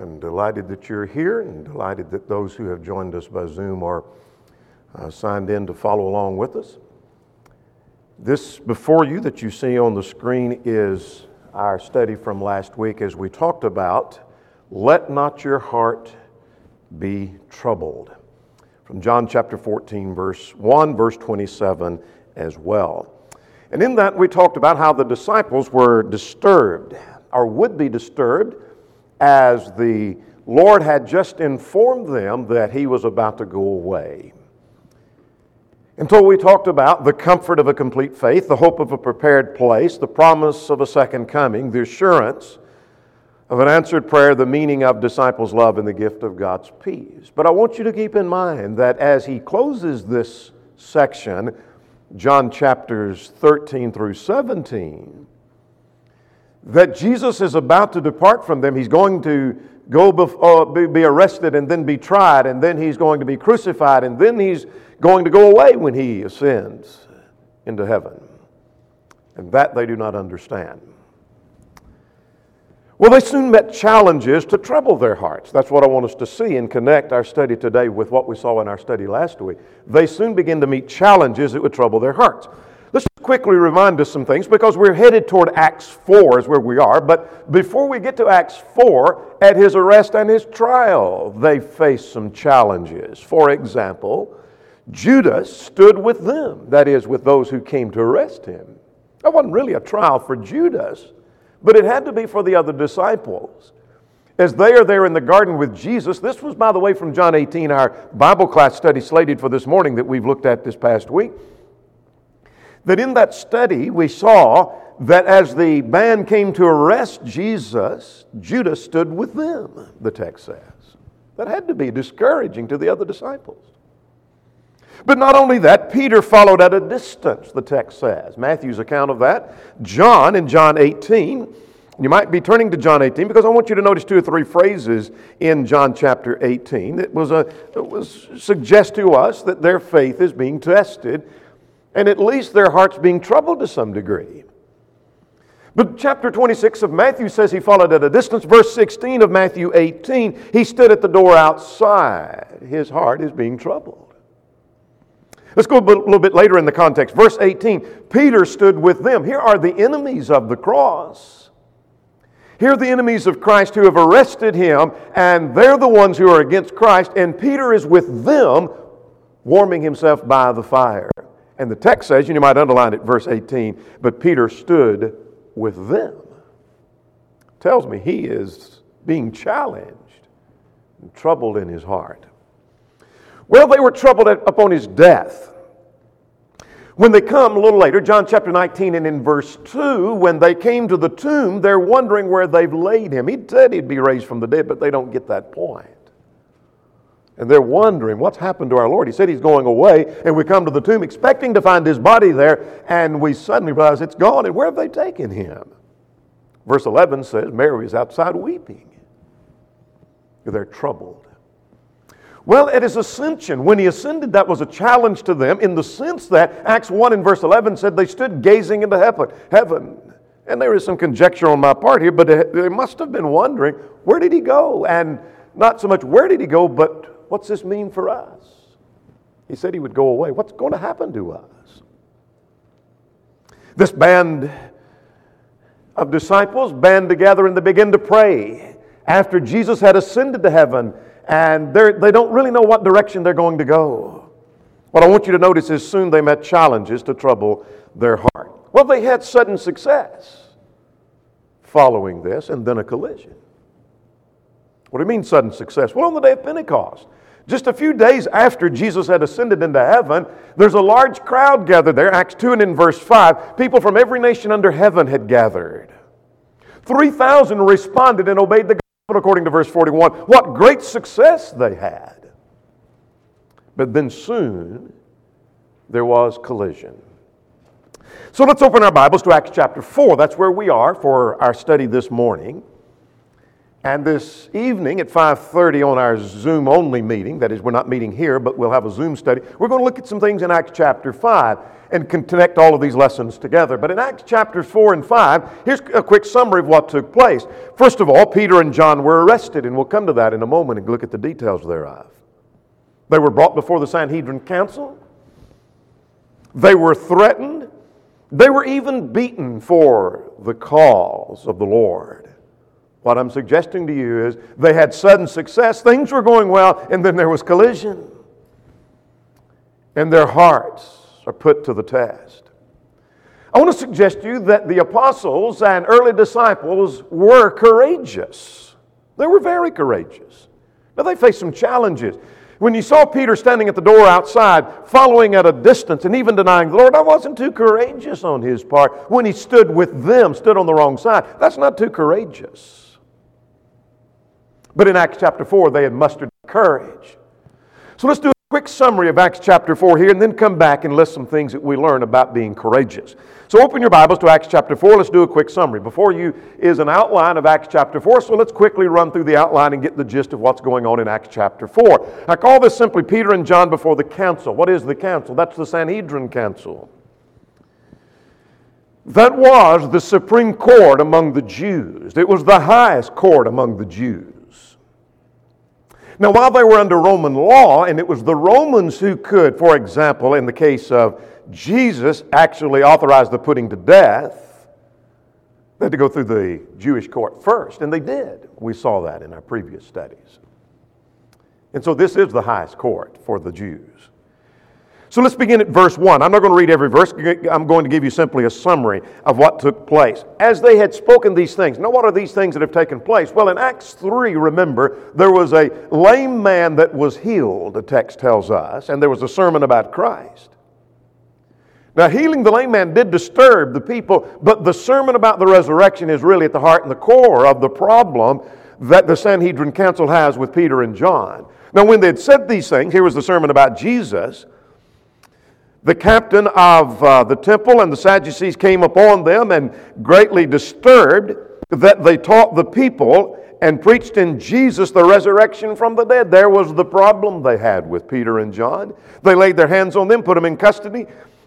I'm delighted that you're here and delighted that those who have joined us by Zoom are signed in to follow along with us. This before you that you see on the screen is our study from last week as we talked about, let not your heart be troubled. From John chapter 14, verse 1, verse 27 as well. And in that we talked about how the disciples were disturbed or would be disturbed as the Lord had just informed them that He was about to go away. And so we talked about the comfort of a complete faith, the hope of a prepared place, the promise of a second coming, the assurance of an answered prayer, the meaning of disciples' love, and the gift of God's peace. But I want you to keep in mind that as He closes this section, John chapters 13 through 17, that Jesus is about to depart from them. He's going to go be arrested and then be tried, and then He's going to be crucified, and then He's going to go away when He ascends into heaven. And that they do not understand. Well, they soon met challenges to trouble their hearts. That's what I want us to see and connect our study today with what we saw in our study last week. They soon begin to meet challenges that would trouble their hearts. Let's just quickly remind us some things because we're headed toward Acts 4 is where we are. But before we get to Acts 4, at His arrest and His trial, they faced some challenges. For example, Judas stood with them, that is, with those who came to arrest Him. That wasn't really a trial for Judas, but it had to be for the other disciples. As they are there in the garden with Jesus, this was, by the way, from John 18, our Bible class study slated for this morning that we've looked at this past week. That in that study, we saw that as the band came to arrest Jesus, Judas stood with them, the text says. That had to be discouraging to the other disciples. But not only that, Peter followed at a distance, the text says. Matthew's account of that. John in John 18, you might be turning to John 18 because I want you to notice two or three phrases in John chapter 18 that suggests to us that their faith is being tested and at least their hearts being troubled to some degree. But chapter 26 of Matthew says he followed at a distance. Verse 16 of Matthew 18, he stood at the door outside. His heart is being troubled. Let's go a little bit later in the context. Verse 18, Peter stood with them. Here are the enemies of the cross. Here are the enemies of Christ who have arrested Him, and they're the ones who are against Christ, and Peter is with them, warming himself by the fire. And the text says, and you might underline it, verse 18, but Peter stood with them. Tells me he is being challenged and troubled in his heart. Well, they were troubled upon His death. When they come a little later, John chapter 19 and in verse 2, when they came to the tomb, they're wondering where they've laid Him. He said He'd be raised from the dead, but they don't get that point. And they're wondering, what's happened to our Lord? He said He's going away, and we come to the tomb expecting to find His body there, and we suddenly realize it's gone, and where have they taken Him? Verse 11 says, Mary is outside weeping. They're troubled. Well, at His ascension, when He ascended, that was a challenge to them in the sense that Acts 1 and verse 11 said they stood gazing into heaven. And there is some conjecture on my part here, but they must have been wondering, where did He go? And not so much where did He go, but what's this mean for us? He said He would go away. What's going to happen to us? This band of disciples band together and they begin to pray after Jesus had ascended to heaven, and they don't really know what direction they're going to go. What I want you to notice is soon they met challenges to trouble their heart. Well, they had sudden success following this and then a collision. What do you mean sudden success? Well, on the day of Pentecost, just a few days after Jesus had ascended into heaven, there's a large crowd gathered there. Acts 2 and in verse 5, people from every nation under heaven had gathered. 3,000 responded and obeyed the gospel according to verse 41. What great success they had. But then soon, there was collision. So let's open our Bibles to Acts chapter 4. That's where we are for our study this morning. And this evening at 5:30 on our Zoom-only meeting, that is, we're not meeting here, but we'll have a Zoom study, we're going to look at some things in Acts chapter 5 and connect all of these lessons together. But in Acts chapters 4 and 5, here's a quick summary of what took place. First of all, Peter and John were arrested, and we'll come to that in a moment and look at the details thereof. They were brought before the Sanhedrin council. They were threatened. They were even beaten for the cause of the Lord. What I'm suggesting to you is they had sudden success, things were going well, and then there was collision. And their hearts are put to the test. I want to suggest to you that the apostles and early disciples were courageous. They were very courageous. Now they faced some challenges. When you saw Peter standing at the door outside, following at a distance and even denying the Lord, that wasn't too courageous on his part. When he stood with them, stood on the wrong side, that's not too courageous. But in Acts chapter 4, they had mustered courage. So let's do a quick summary of Acts chapter 4 here and then come back and list some things that we learn about being courageous. So open your Bibles to Acts chapter 4. Let's do a quick summary. Before you is an outline of Acts chapter 4, so let's quickly run through the outline and get the gist of what's going on in Acts chapter 4. I call this simply Peter and John before the council. What is the council? That's the Sanhedrin council. That was the supreme court among the Jews. It was the highest court among the Jews. Now, while they were under Roman law, and it was the Romans who could, for example, in the case of Jesus, actually authorize the putting to death, they had to go through the Jewish court first, and they did. We saw that in our previous studies. And so this is the highest court for the Jews. So let's begin at verse 1. I'm not going to read every verse. I'm going to give you simply a summary of what took place. As they had spoken these things. Now, what are these things that have taken place? Well, in Acts 3, remember, there was a lame man that was healed, the text tells us, and there was a sermon about Christ. Now, healing the lame man did disturb the people, but the sermon about the resurrection is really at the heart and the core of the problem that the Sanhedrin council has with Peter and John. Now, when they had said these things, here was the sermon about Jesus. The captain of the temple and the Sadducees came upon them and greatly disturbed that they taught the people and preached in Jesus the resurrection from the dead. There was the problem they had with Peter and John. They laid their hands on them, put them in custody,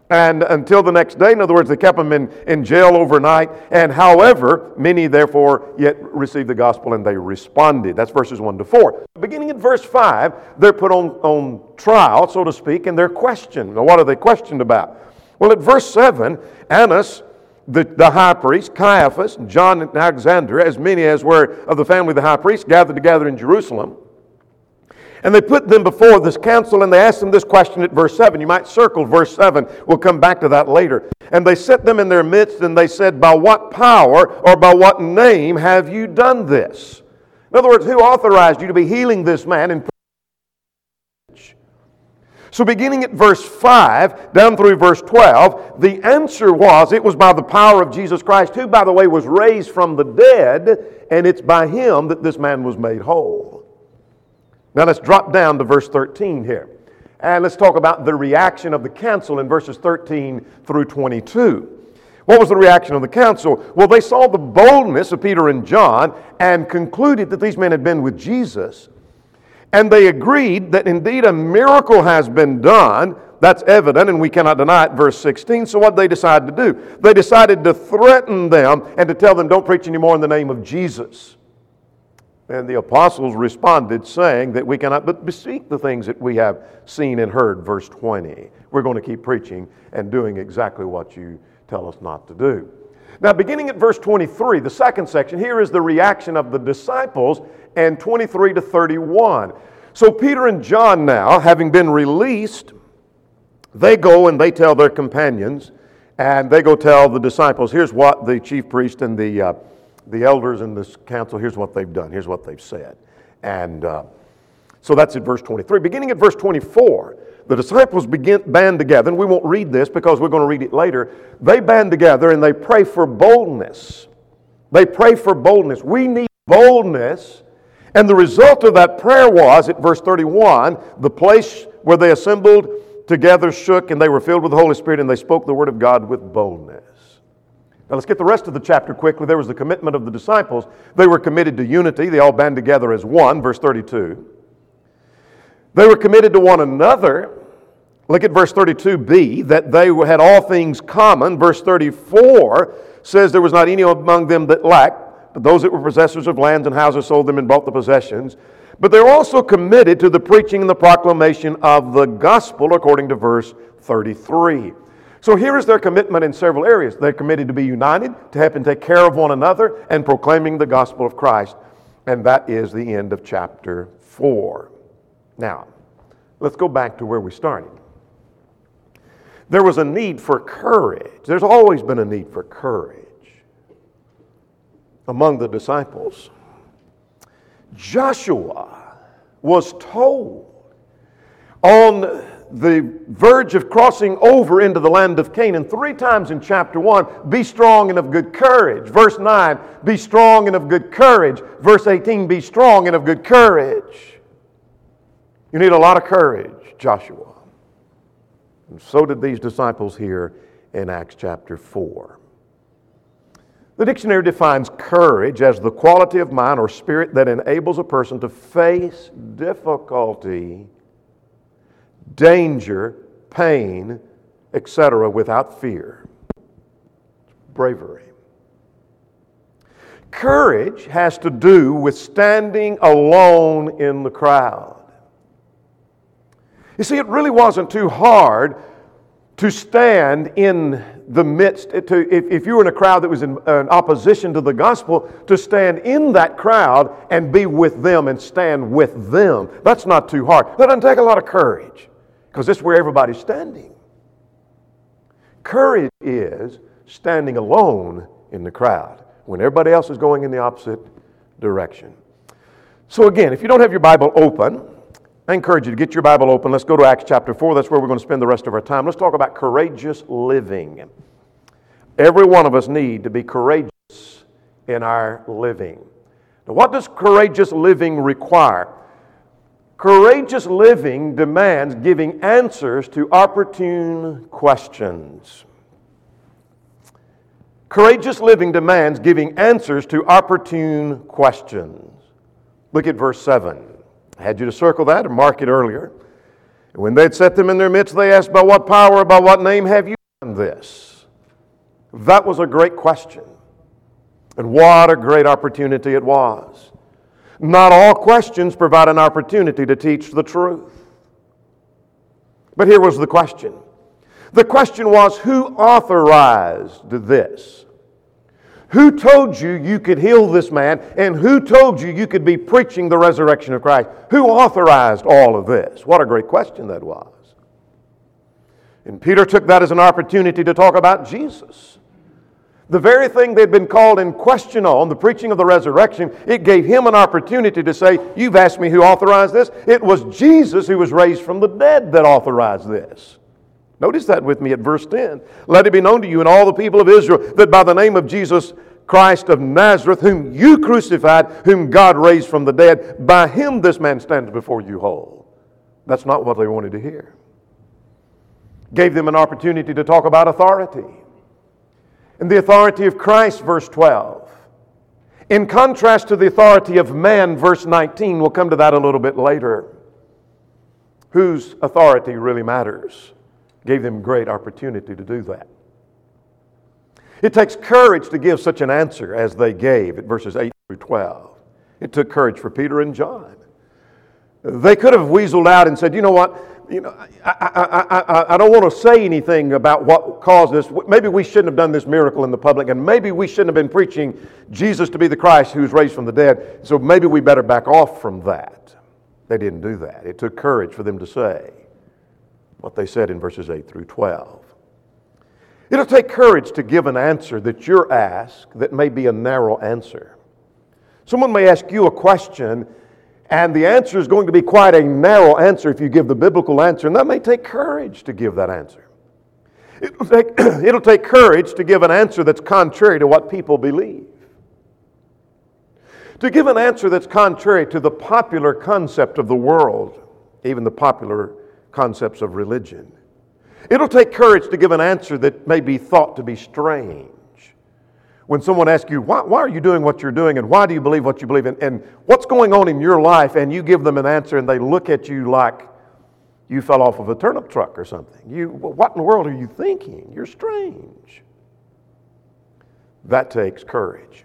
and until the next day. In other words, they kept them in jail overnight. And however, many therefore yet received the gospel and they responded. That's verses 1 to 4. Beginning at verse 5, they're put on trial, so to speak, and they're questioned. Now, what are they questioned about? Well, at verse 7, Annas, the high priest, Caiaphas, and John and Alexander, as many as were of the family of the high priest, gathered together in Jerusalem. And they put them before this council, and they asked them this question at verse 7. You might circle verse 7. We'll come back to that later. And they set them in their midst, and they said, by what power or by what name have you done this? In other words, who authorized you to be healing this man? So beginning at verse 5, down through verse 12, the answer was, it was by the power of Jesus Christ, who, by the way, was raised from the dead, and it's by him that this man was made whole. Now let's drop down to verse 13 here. And let's talk about the reaction of the council in verses 13 through 22. What was the reaction of the council? Well, they saw the boldness of Peter and John and concluded that these men had been with Jesus. And they agreed that indeed a miracle has been done. That's evident, and we cannot deny it, verse 16. So what did they decide to do? They decided to threaten them and to tell them, don't preach anymore in the name of Jesus. And the apostles responded, saying that we cannot but bespeak the things that we have seen and heard, verse 20. We're going to keep preaching and doing exactly what you tell us not to do. Now, beginning at verse 23, the second section, here is the reaction of the disciples, and 23 to 31. So Peter and John now, having been released, they go and they tell their companions, and they go tell the disciples, here's what the chief priest and the elders in this council, here's what they've done. Here's what they've said. And so that's at verse 23. Beginning at verse 24, the disciples band together, and we won't read this because we're going to read it later. They band together and they pray for boldness. They pray for boldness. We need boldness. And the result of that prayer was, at verse 31, the place where they assembled together shook, and they were filled with the Holy Spirit, and they spoke the word of God with boldness. Now let's get the rest of the chapter quickly. There was the commitment of the disciples. They were committed to unity. They all band together as one, verse 32. They were committed to one another. Look at verse 32b, that they had all things common. Verse 34 says there was not any among them that lacked, but those that were possessors of lands and houses sold them and bought the possessions. But they're also committed to the preaching and the proclamation of the gospel, according to verse 33. So here is their commitment in several areas. They're committed to be united, to help and take care of one another, and proclaiming the gospel of Christ. And that is the end of chapter 4. Now, let's go back to where we started. There was a need for courage. There's always been a need for courage among the disciples. Joshua was told on the verge of crossing over into the land of Canaan 3 times in chapter 1, be strong and of good courage. Verse 9, be strong and of good courage. Verse 18, be strong and of good courage. You need a lot of courage, Joshua. And so did these disciples here in Acts chapter 4. The dictionary defines courage as the quality of mind or spirit that enables a person to face difficulty, danger, pain, etc. without fear. Bravery. Courage has to do with standing alone in the crowd. You see, it really wasn't too hard to stand in the midst, if you were in a crowd that was in opposition to the gospel, to stand in that crowd and be with them and stand with them. That's not too hard. That doesn't take a lot of courage, because that's where everybody's standing. Courage is standing alone in the crowd when everybody else is going in the opposite direction. So again, if you don't have your Bible open, I encourage you to get your Bible open. Let's go to Acts chapter 4. That's where we're going to spend the rest of our time. Let's talk about courageous living. Every one of us need to be courageous in our living. Now, what does courageous living require? Courageous living demands giving answers to opportune questions. Courageous living demands giving answers to opportune questions. Look at verse 7. I had you to circle that or mark it earlier. And when they'd set them in their midst, they asked, by what power, by what name have you done this? That was a great question. And what a great opportunity it was. Not all questions provide an opportunity to teach the truth. But here was the question. The question was, who authorized this? Who told you you could heal this man? And who told you could be preaching the resurrection of Christ? Who authorized all of this? What a great question that was. And Peter took that as an opportunity to talk about Jesus. The very thing they'd been called in question on, the preaching of the resurrection, it gave him an opportunity to say, you've asked me who authorized this. It was Jesus who was raised from the dead that authorized this. Notice that with me at verse 10. Let it be known to you and all the people of Israel that by the name of Jesus Christ of Nazareth, whom you crucified, whom God raised from the dead, by him this man stands before you whole. That's not what they wanted to hear. Gave them an opportunity to talk about authority. And the authority of Christ, verse 12. In contrast to the authority of man, verse 19. We'll come to that a little bit later. Whose authority really matters? Gave them great opportunity to do that. It takes courage to give such an answer as they gave at verses 8 through 12. It took courage for Peter and John. They could have weaseled out and said, you know what, I don't want to say anything about what caused this. Maybe we shouldn't have done this miracle in the public, and maybe we shouldn't have been preaching Jesus to be the Christ who's raised from the dead, so maybe we better back off from that. They didn't do that. It took courage for them to say what they said in verses 8 through 12. It'll take courage to give an answer that you're asked that may be a narrow answer. Someone may ask you a question, and the answer is going to be quite a narrow answer if you give the biblical answer, and that may take courage to give that answer. It'll take courage to give an answer that's contrary to what people believe. To give an answer that's contrary to the popular concept of the world, even the popular concepts of religion. It'll take courage to give an answer that may be thought to be strange. when someone asks you, why are you doing what you're doing, and why do you believe what you believe, and what's going on in your life, and you give them an answer and they look at you like you fell off of a turnip truck or something. What in the world are you thinking? You're strange. That takes courage.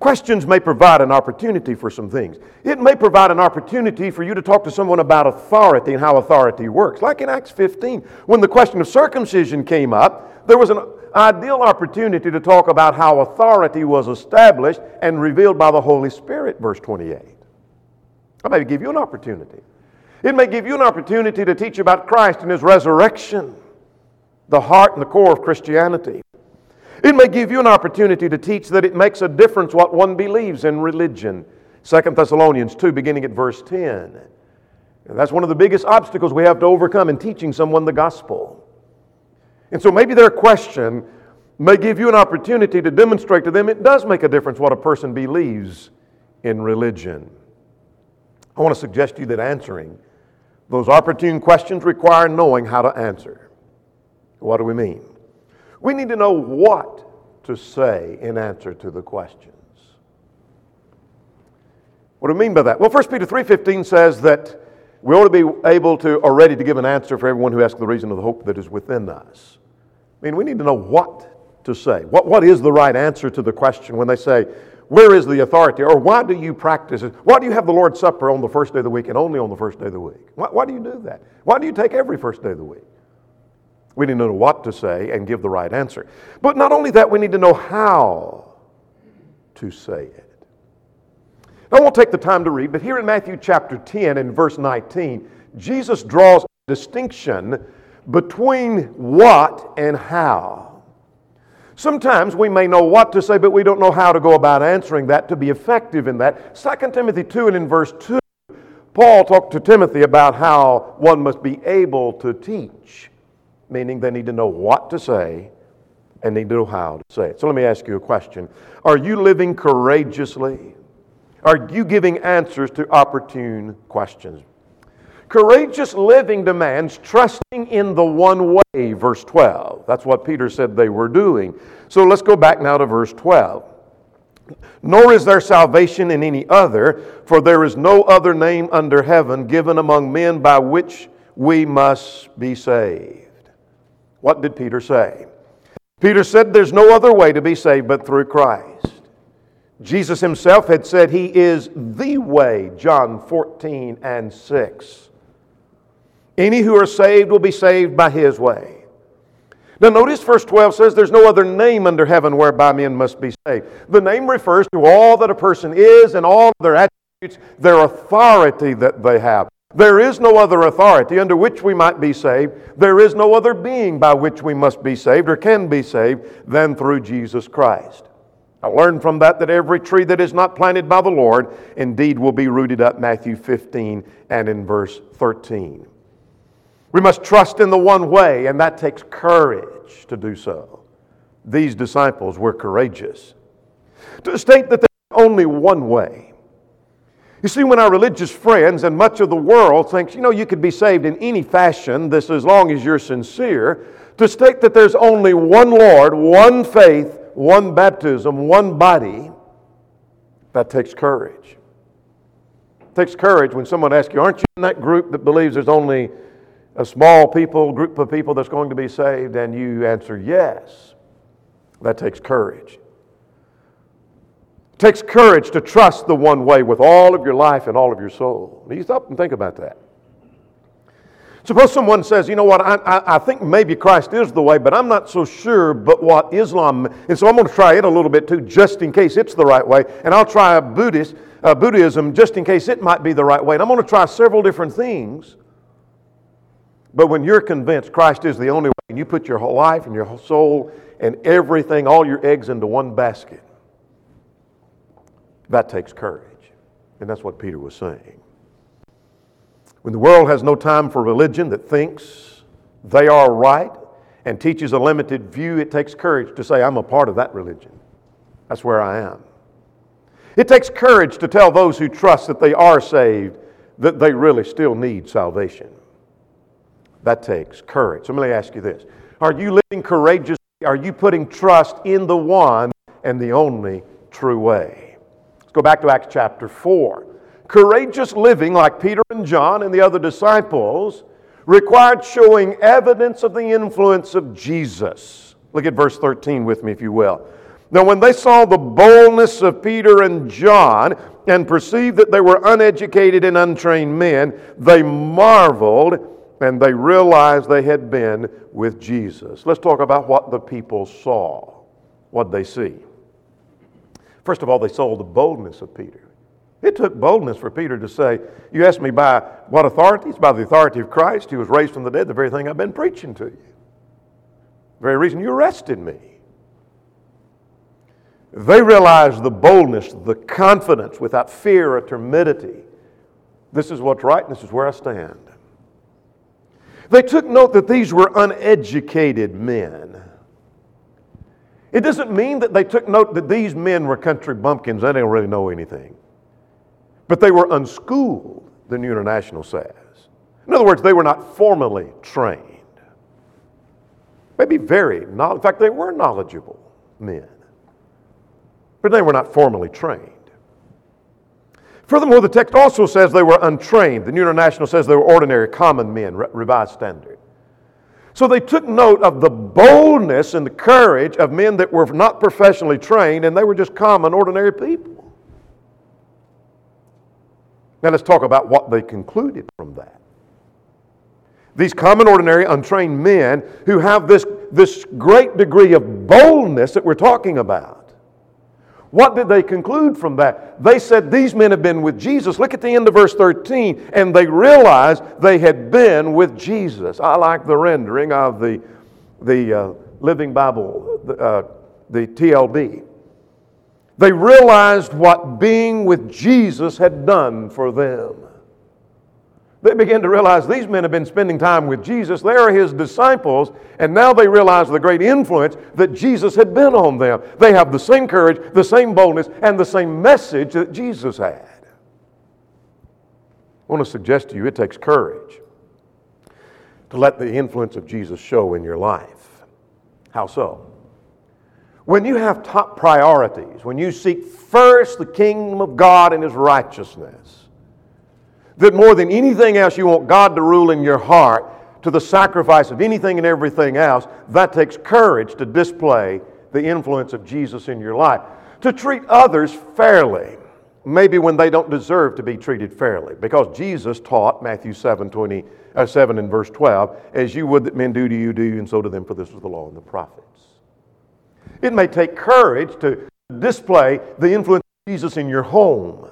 Questions may provide an opportunity for some things. It may provide an opportunity for you to talk to someone about authority and how authority works. Like in Acts 15, when the question of circumcision came up, there was an ideal opportunity to talk about how authority was established and revealed by the Holy Spirit, verse 28. I may give you an opportunity. It may give you an opportunity to teach about Christ and His resurrection, the heart and the core of Christianity. It may give you an opportunity to teach that it makes a difference what one believes in religion. 2 Thessalonians 2, beginning at verse 10. And that's one of the biggest obstacles we have to overcome in teaching someone the gospel. And so maybe their question may give you an opportunity to demonstrate to them it does make a difference what a person believes in religion. I want to suggest to you that answering those opportune questions require knowing how to answer. What do we mean? We need to know what to say in answer to the questions. What do I mean by that? Well, 1 Peter 3:15 says that we ought to be able to, or ready to give an answer for everyone who asks the reason of the hope that is within us. I mean, we need to know what to say. What is the right answer to the question when they say, where is the authority? Or why do you practice it? Why do you have the Lord's Supper on the first day of the week and only on the first day of the week? Why do you do that? Why do you take every first day of the week? We need to know what to say and give the right answer. But not only that, we need to know how to say it. I won't take the time to read, but here in Matthew chapter 10 and verse 19, Jesus draws a distinction between what and how. Sometimes we may know what to say, but we don't know how to go about answering that to be effective in that. 2 Timothy 2 and in verse 2, Paul talked to Timothy about how one must be able to teach, meaning they need to know what to say and need to know how to say it. So let me ask you a question. Are you living courageously? Are you giving answers to opportune questions? Courageous living demands trusting in the one way, verse 12. That's what Peter said they were doing. So let's go back now to verse 12. Nor is there salvation in any other, for there is no other name under heaven given among men by which we must be saved. What did Peter say? Peter said there's no other way to be saved but through Christ. Jesus himself had said he is the way, John 14 and 6. Any who are saved will be saved by his way. Now notice verse 12 says there's no other name under heaven whereby men must be saved. The name refers to all that a person is and all their attributes, their authority that they have. There is no other authority under which we might be saved. There is no other being by which we must be saved or can be saved than through Jesus Christ. I learned from that every tree that is not planted by the Lord indeed will be rooted up, Matthew 15 and in verse 13. We must trust in the one way, and that takes courage to do so. These disciples were courageous. To state that there's only one way. You see, when our religious friends and much of the world thinks, you could be saved in any fashion, this as long as you're sincere, to state that there's only one Lord, one faith, one baptism, one body, that takes courage. It takes courage when someone asks you, aren't you in that group that believes there's only a small group of people that's going to be saved, and you answer yes. That takes courage. It takes courage to trust the one way with all of your life and all of your soul. You stop and think about that. Suppose someone says, I think maybe Christ is the way, but I'm not so sure but what Islam, and so I'm going to try it a little bit too just in case it's the right way, and I'll try Buddhism just in case it might be the right way, and I'm going to try several different things. But when you're convinced Christ is the only way, and you put your whole life and your whole soul and everything, all your eggs into one basket, that takes courage. And that's what Peter was saying. When the world has no time for religion that thinks they are right and teaches a limited view, it takes courage to say, I'm a part of that religion. That's where I am. It takes courage to tell those who trust that they are saved that they really still need salvation. That takes courage. So let me ask you this. Are you living courageously Are you putting trust in the one and the only true way? Let's go back to Acts chapter 4. Courageous living like Peter and John and the other disciples required showing evidence of the influence of Jesus. Look at verse 13 with me, if you will. Now when they saw the boldness of Peter and John and perceived that they were uneducated and untrained men, they marveled and they realized they had been with Jesus. Let's talk about what the people saw. What did they see? First of all, they saw the boldness of Peter. It took boldness for Peter to say, you asked me by what authority? It's by the authority of Christ. He was raised from the dead, the very thing I've been preaching to you. The very reason you arrested me. They realized the boldness, the confidence without fear or timidity. This is what's right and this is where I stand. They took note that these were uneducated men. It doesn't mean that they took note that these men were country bumpkins. They didn't really know anything. But they were unschooled, the New International says. In other words, they were not formally trained. Maybe very knowledgeable. In fact, they were knowledgeable men. But they were not formally trained. Furthermore, the text also says they were untrained. The New International says they were ordinary, common men, Revised Standard. So they took note of the boldness and the courage of men that were not professionally trained, and they were just common, ordinary people. Now let's talk about what they concluded from that. These common, ordinary, untrained men who have this great degree of boldness that we're talking about. What did they conclude from that? They said these men have been with Jesus. Look at the end of verse 13. And they realized they had been with Jesus. I like the rendering of the Living Bible, the TLB. They realized what being with Jesus had done for them. They began to realize these men have been spending time with Jesus. They are his disciples. And now they realize the great influence that Jesus had been on them. They have the same courage, the same boldness, and the same message that Jesus had. I want to suggest to you it takes courage to let the influence of Jesus show in your life. How so? When you have top priorities, when you seek first the kingdom of God and his righteousness, that more than anything else you want God to rule in your heart to the sacrifice of anything and everything else, that takes courage to display the influence of Jesus in your life. To treat others fairly, maybe when they don't deserve to be treated fairly, because Jesus taught, Matthew 7 and verse 12, as you would that men do you, and so to them, for this was the law and the prophets. It may take courage to display the influence of Jesus in your home.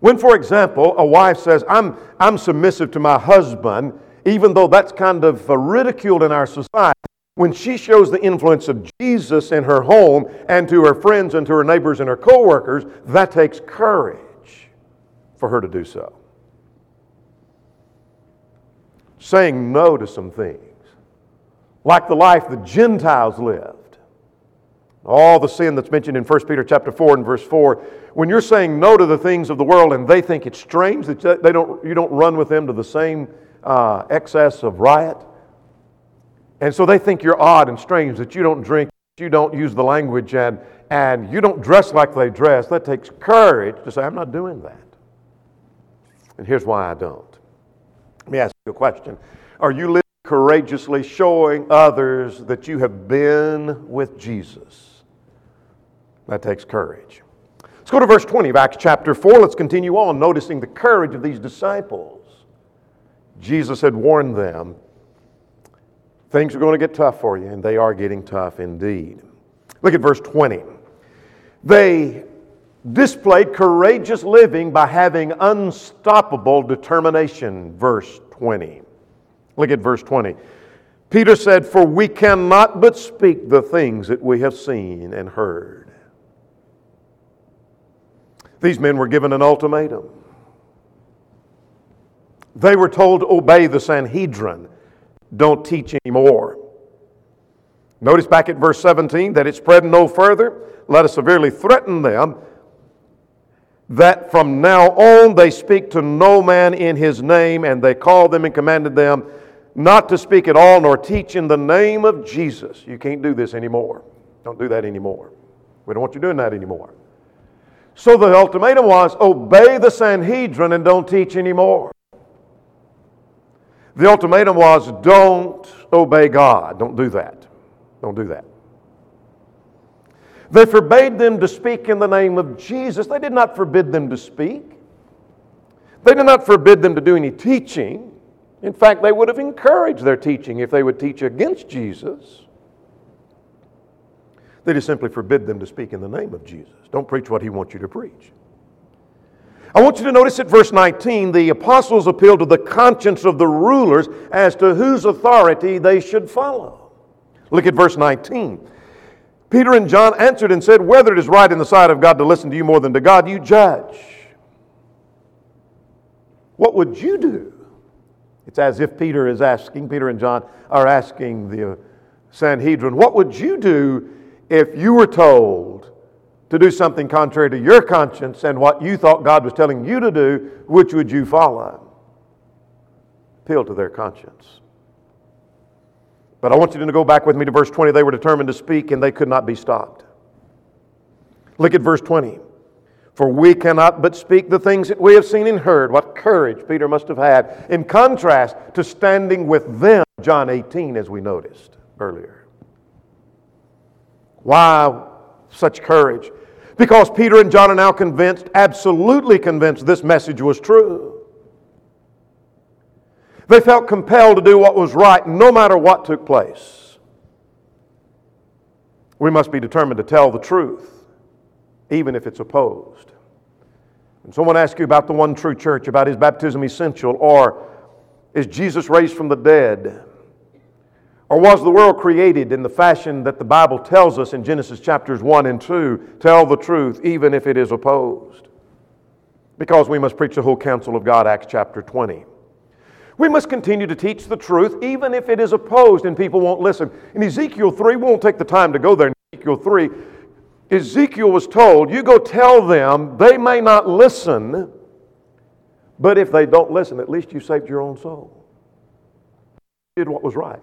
When, for example, a wife says, I'm submissive to my husband, even though that's kind of ridiculed in our society, when she shows the influence of Jesus in her home and to her friends and to her neighbors and her co-workers, that takes courage for her to do so. Saying no to some things, like the life the Gentiles live. All the sin that's mentioned in 1 Peter chapter 4 and verse 4. When you're saying no to the things of the world and they think it's strange that you don't run with them to the same excess of riot. And so they think you're odd and strange that you don't drink, that you don't use the language, and you don't dress like they dress. That takes courage to say, I'm not doing that. And here's why I don't. Let me ask you a question. Are you living courageously, showing others that you have been with Jesus? That takes courage. Let's go to verse 20 of Acts chapter 4. Let's continue on noticing the courage of these disciples. Jesus had warned them, things are going to get tough for you, and they are getting tough indeed. Look at verse 20. They displayed courageous living by having unstoppable determination. Verse 20. Look at verse 20. Peter said, for we cannot but speak the things that we have seen and heard. These men were given an ultimatum. They were told to obey the Sanhedrin. Don't teach anymore. Notice back at verse 17 that it spread no further. Let us severely threaten them that from now on they speak to no man in his name, and they called them and commanded them not to speak at all nor teach in the name of Jesus. You can't do this anymore. Don't do that anymore. We don't want you doing that anymore. So the ultimatum was, obey the Sanhedrin and don't teach anymore. The ultimatum was, don't obey God. Don't do that. Don't do that. They forbade them to speak in the name of Jesus. They did not forbid them to speak. They did not forbid them to do any teaching. In fact, they would have encouraged their teaching if they would teach against Jesus. They just simply forbid them to speak in the name of Jesus. Don't preach what He wants you to preach. I want you to notice at verse 19, the apostles appealed to the conscience of the rulers as to whose authority they should follow. Look at verse 19. Peter and John answered and said, whether it is right in the sight of God to listen to you more than to God, you judge. What would you do? It's as if Peter and John are asking the Sanhedrin, what would you do if you were told to do something contrary to your conscience and what you thought God was telling you to do, which would you follow? Appeal to their conscience. But I want you to go back with me to verse 20. They were determined to speak and they could not be stopped. Look at verse 20. For we cannot but speak the things that we have seen and heard. What courage Peter must have had in contrast to standing with them. John 18, as we noticed earlier. Why such courage? Because Peter and John are now convinced, absolutely convinced, this message was true. They felt compelled to do what was right no matter what took place. We must be determined to tell the truth, even if it's opposed. When someone asks you about the one true church, about is baptism essential, or is Jesus raised from the dead, or was the world created in the fashion that the Bible tells us in Genesis chapters 1 and 2? Tell the truth, even if it is opposed. Because we must preach the whole counsel of God, Acts chapter 20. We must continue to teach the truth, even if it is opposed and people won't listen. In Ezekiel 3, we won't take the time to go there. In Ezekiel 3, Ezekiel was told, you go tell them, they may not listen, but if they don't listen, at least you saved your own soul. You did what was right.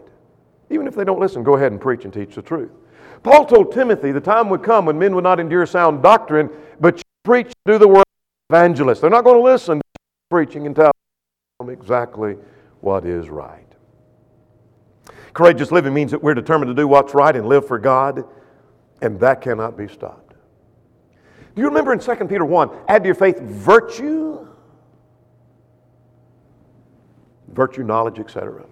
Even if they don't listen, go ahead and preach and teach the truth. Paul told Timothy the time would come when men would not endure sound doctrine, but you preach and do the word of evangelists. They're not going to listen to preaching and tell them exactly what is right. Courageous living means that we're determined to do what's right and live for God, and that cannot be stopped. Do you remember in 2 Peter 1, add to your faith virtue, knowledge, etc.?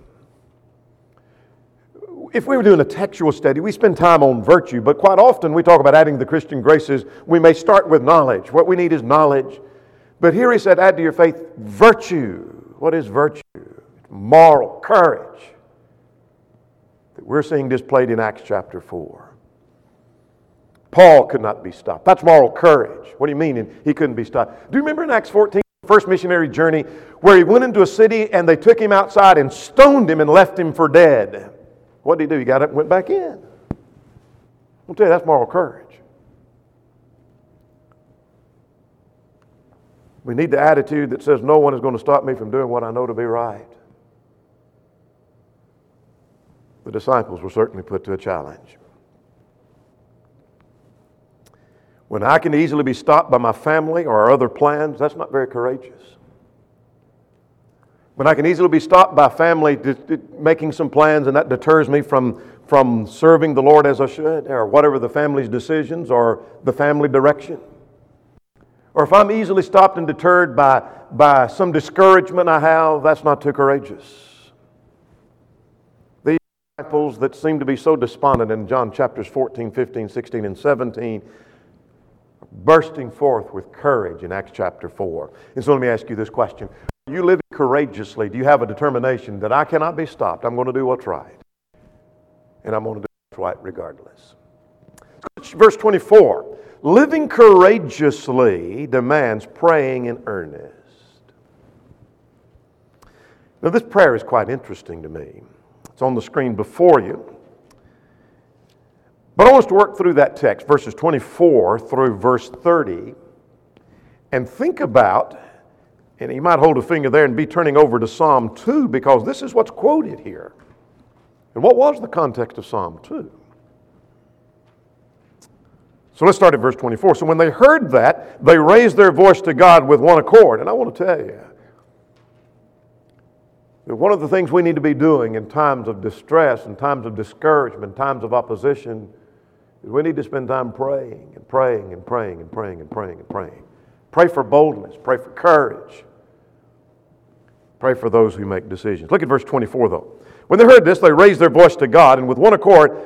If we were doing a textual study, we spend time on virtue, but quite often we talk about adding the Christian graces. We may start with knowledge. What we need is knowledge. But here he said, add to your faith virtue. What is virtue? Moral courage that we're seeing displayed in Acts chapter 4. Paul could not be stopped. That's moral courage. What do you mean he couldn't be stopped? Do you remember in Acts 14, the first missionary journey, where he went into a city and they took him outside and stoned him and left him for dead? What did he do? He got up and went back in. I'll tell you, that's moral courage. We need the attitude that says, no one is going to stop me from doing what I know to be right. The disciples were certainly put to a challenge. When I can easily be stopped by my family or other plans, that's not very courageous. When I can easily be stopped by family making some plans and that deters me from serving the Lord as I should, or whatever the family's decisions or the family direction. Or if I'm easily stopped and deterred by some discouragement I have, that's not too courageous. These disciples that seem to be so despondent in John chapters 14, 15, 16, and 17 are bursting forth with courage in Acts chapter 4. And so let me ask you this question. You live courageously. Do you have a determination that I cannot be stopped? I'm going to do what's right. And I'm going to do what's right regardless. Verse 24. Living courageously demands praying in earnest. Now this prayer is quite interesting to me. It's on the screen before you. But I want us to work through that text, verses 24 through verse 30, and think about And you might hold a finger there and be turning over to Psalm 2, because this is what's quoted here. And what was the context of Psalm 2? So let's start at verse 24. So when they heard that, they raised their voice to God with one accord. And I want to tell you that one of the things we need to be doing in times of distress, in times of discouragement, times of opposition, is we need to spend time praying and praying and praying and praying and praying and praying. Pray for boldness. Pray for courage. Pray for those who make decisions. Look at verse 24, though. When they heard this, they raised their voice to God, and with one accord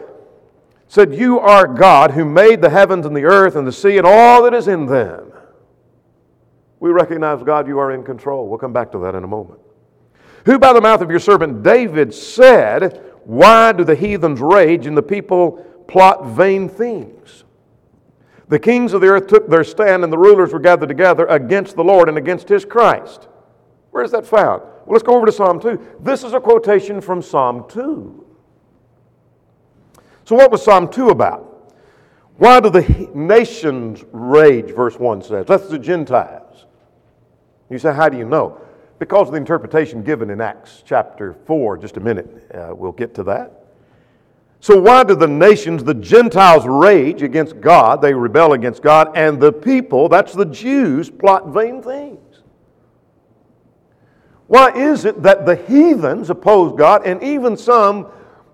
said, "You are God who made the heavens and the earth and the sea and all that is in them." We recognize, God, you are in control. We'll come back to that in a moment. "Who by the mouth of your servant David said, why do the heathens rage and the people plot vain things? The kings of the earth took their stand, and the rulers were gathered together against the Lord and against His Christ." Where is that found? Well, let's go over to Psalm 2. This is a quotation from Psalm 2. So what was Psalm 2 about? Why do the nations rage, verse 1 says. That's the Gentiles. You say, how do you know? Because of the interpretation given in Acts chapter 4, just a minute, we'll get to that. So why do the nations, the Gentiles, rage against God? They rebel against God, and the people, that's the Jews, plot vain things. Why is it that the heathens oppose God, and even some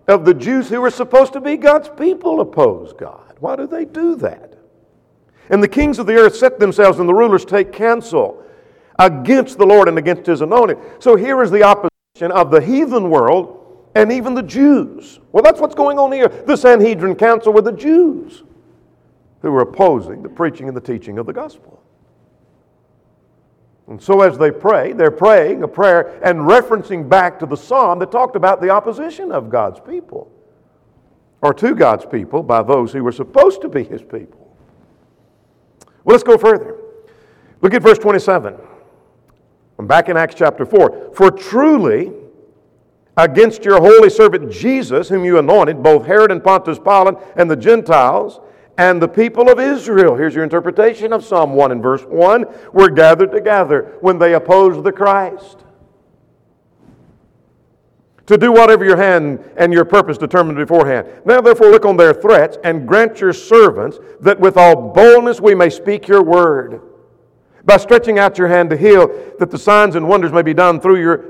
of the Jews who were supposed to be God's people oppose God? Why do they do that? "And the kings of the earth set themselves, and the rulers take counsel against the Lord and against His anointed." So here is the opposition of the heathen world and even the Jews. Well, that's what's going on here. The Sanhedrin Council were the Jews who were opposing the preaching and the teaching of the gospel. And so as they pray, they're praying a prayer and referencing back to the psalm that talked about the opposition of God's people, or to God's people, by those who were supposed to be His people. Well, let's go further. Look at verse 27. I'm back in Acts chapter 4. "For truly, against your holy servant Jesus, whom you anointed, both Herod and Pontius Pilate and the Gentiles and the people of Israel," here's your interpretation of Psalm 1 and verse 1, "were gathered together" when they opposed the Christ, "to do whatever your hand and your purpose determined beforehand. Now therefore look on their threats and grant your servants that with all boldness we may speak your word, by stretching out your hand to heal, that the signs and wonders may be done through your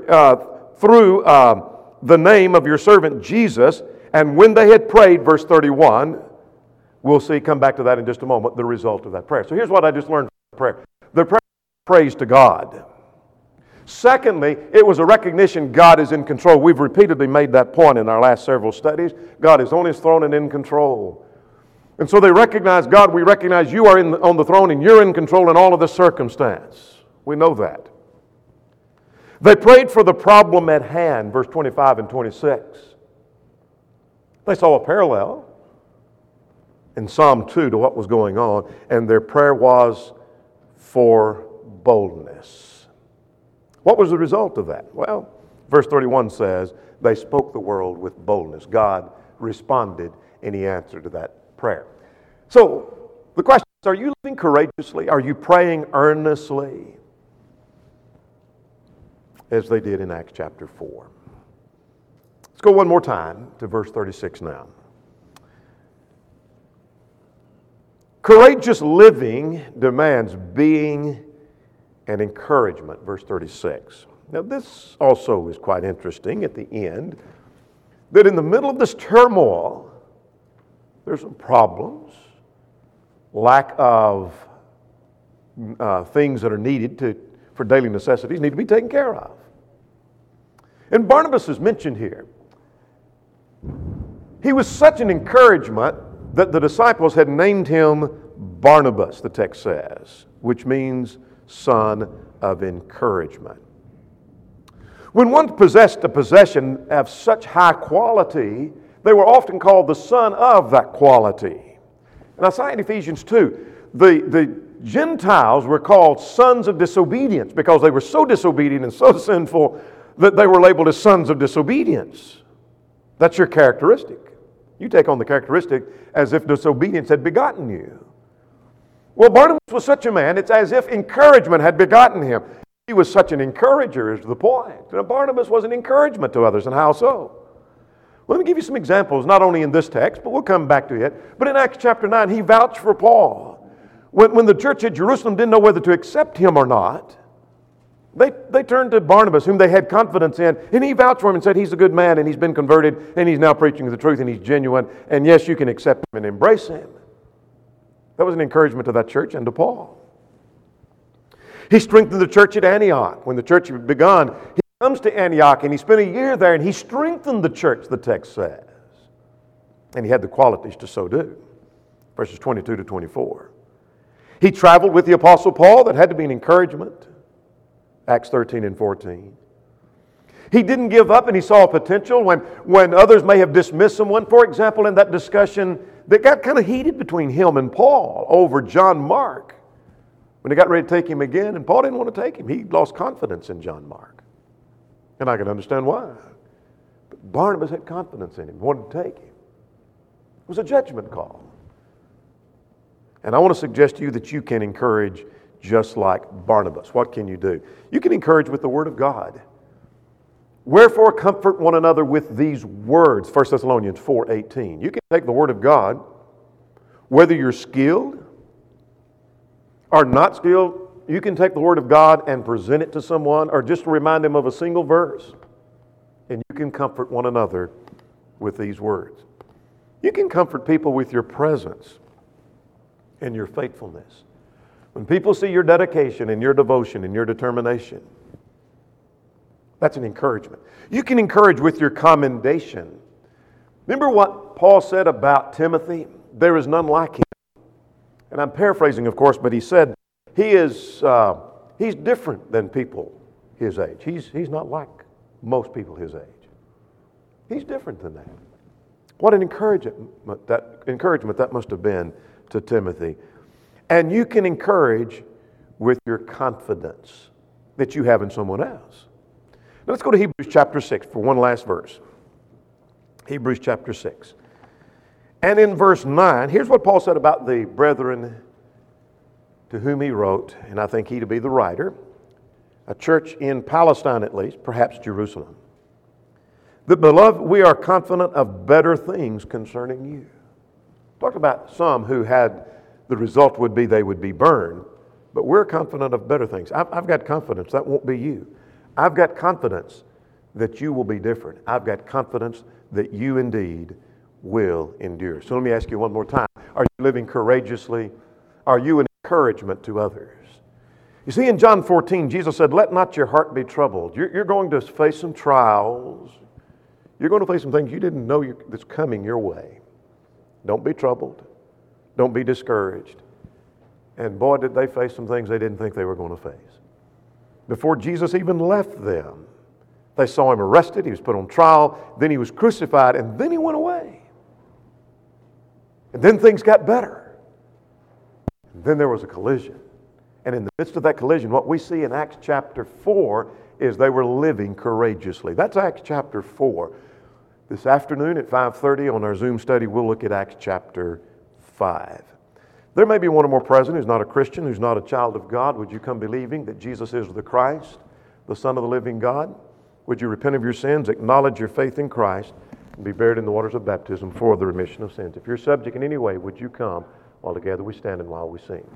the name of your servant Jesus." And when they had prayed, verse 31, we'll see, come back to that in just a moment, the result of that prayer. So here's what I just learned from prayer. The prayer was praise to God. Secondly, it was a recognition God is in control. We've repeatedly made that point in our last several studies. God is on His throne and in control. And so they recognize, God, we recognize you are on the throne and you're in control in all of this circumstance. We know that. They prayed for the problem at hand, verse 25 and 26. They saw a parallel in Psalm 2 to what was going on, and their prayer was for boldness. What was the result of that? Well, verse 31 says, they spoke the world with boldness. God responded in He answered to that prayer. So the question is, are you living courageously? Are you praying earnestly, as they did in Acts chapter 4? Let's go one more time to verse 36 now. Courageous living demands being an encouragement, verse 36. Now this also is quite interesting at the end, that in the middle of this turmoil, there's some problems, lack of things that are needed for daily necessities need to be taken care of. And Barnabas is mentioned here. He was such an encouragement that the disciples had named him Barnabas, the text says, which means son of encouragement. When one possessed a possession of such high quality, they were often called the son of that quality. And I cite in Ephesians 2, the Gentiles were called sons of disobedience because they were so disobedient and so sinful that they were labeled as sons of disobedience. That's your characteristic. You take on the characteristic as if disobedience had begotten you. Well, Barnabas was such a man, it's as if encouragement had begotten him. He was such an encourager is the point. Now, Barnabas was an encouragement to others, and how so? Well, let me give you some examples, not only in this text, but we'll come back to it. But in Acts chapter 9, he vouched for Paul. When the church at Jerusalem didn't know whether to accept him or not, they turned to Barnabas, whom they had confidence in, and he vouched for him and said, he's a good man, and he's been converted, and he's now preaching the truth, and he's genuine, and yes, you can accept him and embrace him. That was an encouragement to that church and to Paul. He strengthened the church at Antioch. When the church had begun, he comes to Antioch, and he spent a year there, and he strengthened the church, the text says. And he had the qualities to so do. Verses 22 to 24. He traveled with the Apostle Paul. That had to be an encouragement. Acts 13 and 14. He didn't give up, and he saw a potential when others may have dismissed someone. For example, in that discussion that got kind of heated between him and Paul over John Mark, when they got ready to take him again, and Paul didn't want to take him. He lost confidence in John Mark. And I can understand why. But Barnabas had confidence in him, wanted to take him. It was a judgment call. And I want to suggest to you that you can encourage just like Barnabas. What can you do? You can encourage with the Word of God. Wherefore comfort one another with these words. 1 Thessalonians 4:18. You can take the Word of God, whether you're skilled or not skilled. You can take the Word of God and present it to someone, or just remind them of a single verse, and you can comfort one another with these words. You can comfort people with your presence and your faithfulness. When people see your dedication and your devotion and your determination, that's an encouragement. You can encourage with your commendation. Remember what Paul said about Timothy? There is none like him. And I'm paraphrasing, of course, but he said, he's different than people his age. He's not like most people his age. He's different than that. What an encouragement that must have been to Timothy. And you can encourage with your confidence that you have in someone else. Now let's go to Hebrews chapter 6 for one last verse. Hebrews chapter 6. And in verse 9, here's what Paul said about the brethren to whom he wrote, and I think he to be the writer, a church in Palestine at least, perhaps Jerusalem. The beloved, we are confident of better things concerning you. Talked about some who had, the result would be they would be burned, but we're confident of better things. I've got confidence, that won't be you. I've got confidence that you will be different. I've got confidence that you indeed will endure. So let me ask you one more time. Are you living courageously? Are you an encouragement to others? You see, in John 14, Jesus said, let not your heart be troubled. You're going to face some trials. You're going to face some things you didn't know that's coming your way. Don't be troubled. Don't be discouraged. And boy, did they face some things they didn't think they were going to face. Before Jesus even left them, they saw him arrested. He was put on trial. Then he was crucified. And then he went away. And then things got better. Then there was a collision. And in the midst of that collision, what we see in Acts chapter 4 is they were living courageously. That's Acts chapter 4. This afternoon at 5:30 on our Zoom study, we'll look at Acts chapter 5. There may be one or more present who's not a Christian, who's not a child of God. Would you come believing that Jesus is the Christ, the Son of the living God? Would you repent of your sins, acknowledge your faith in Christ, and be buried in the waters of baptism for the remission of sins? If you're subject in any way, would you come? While together we stand and while we sing.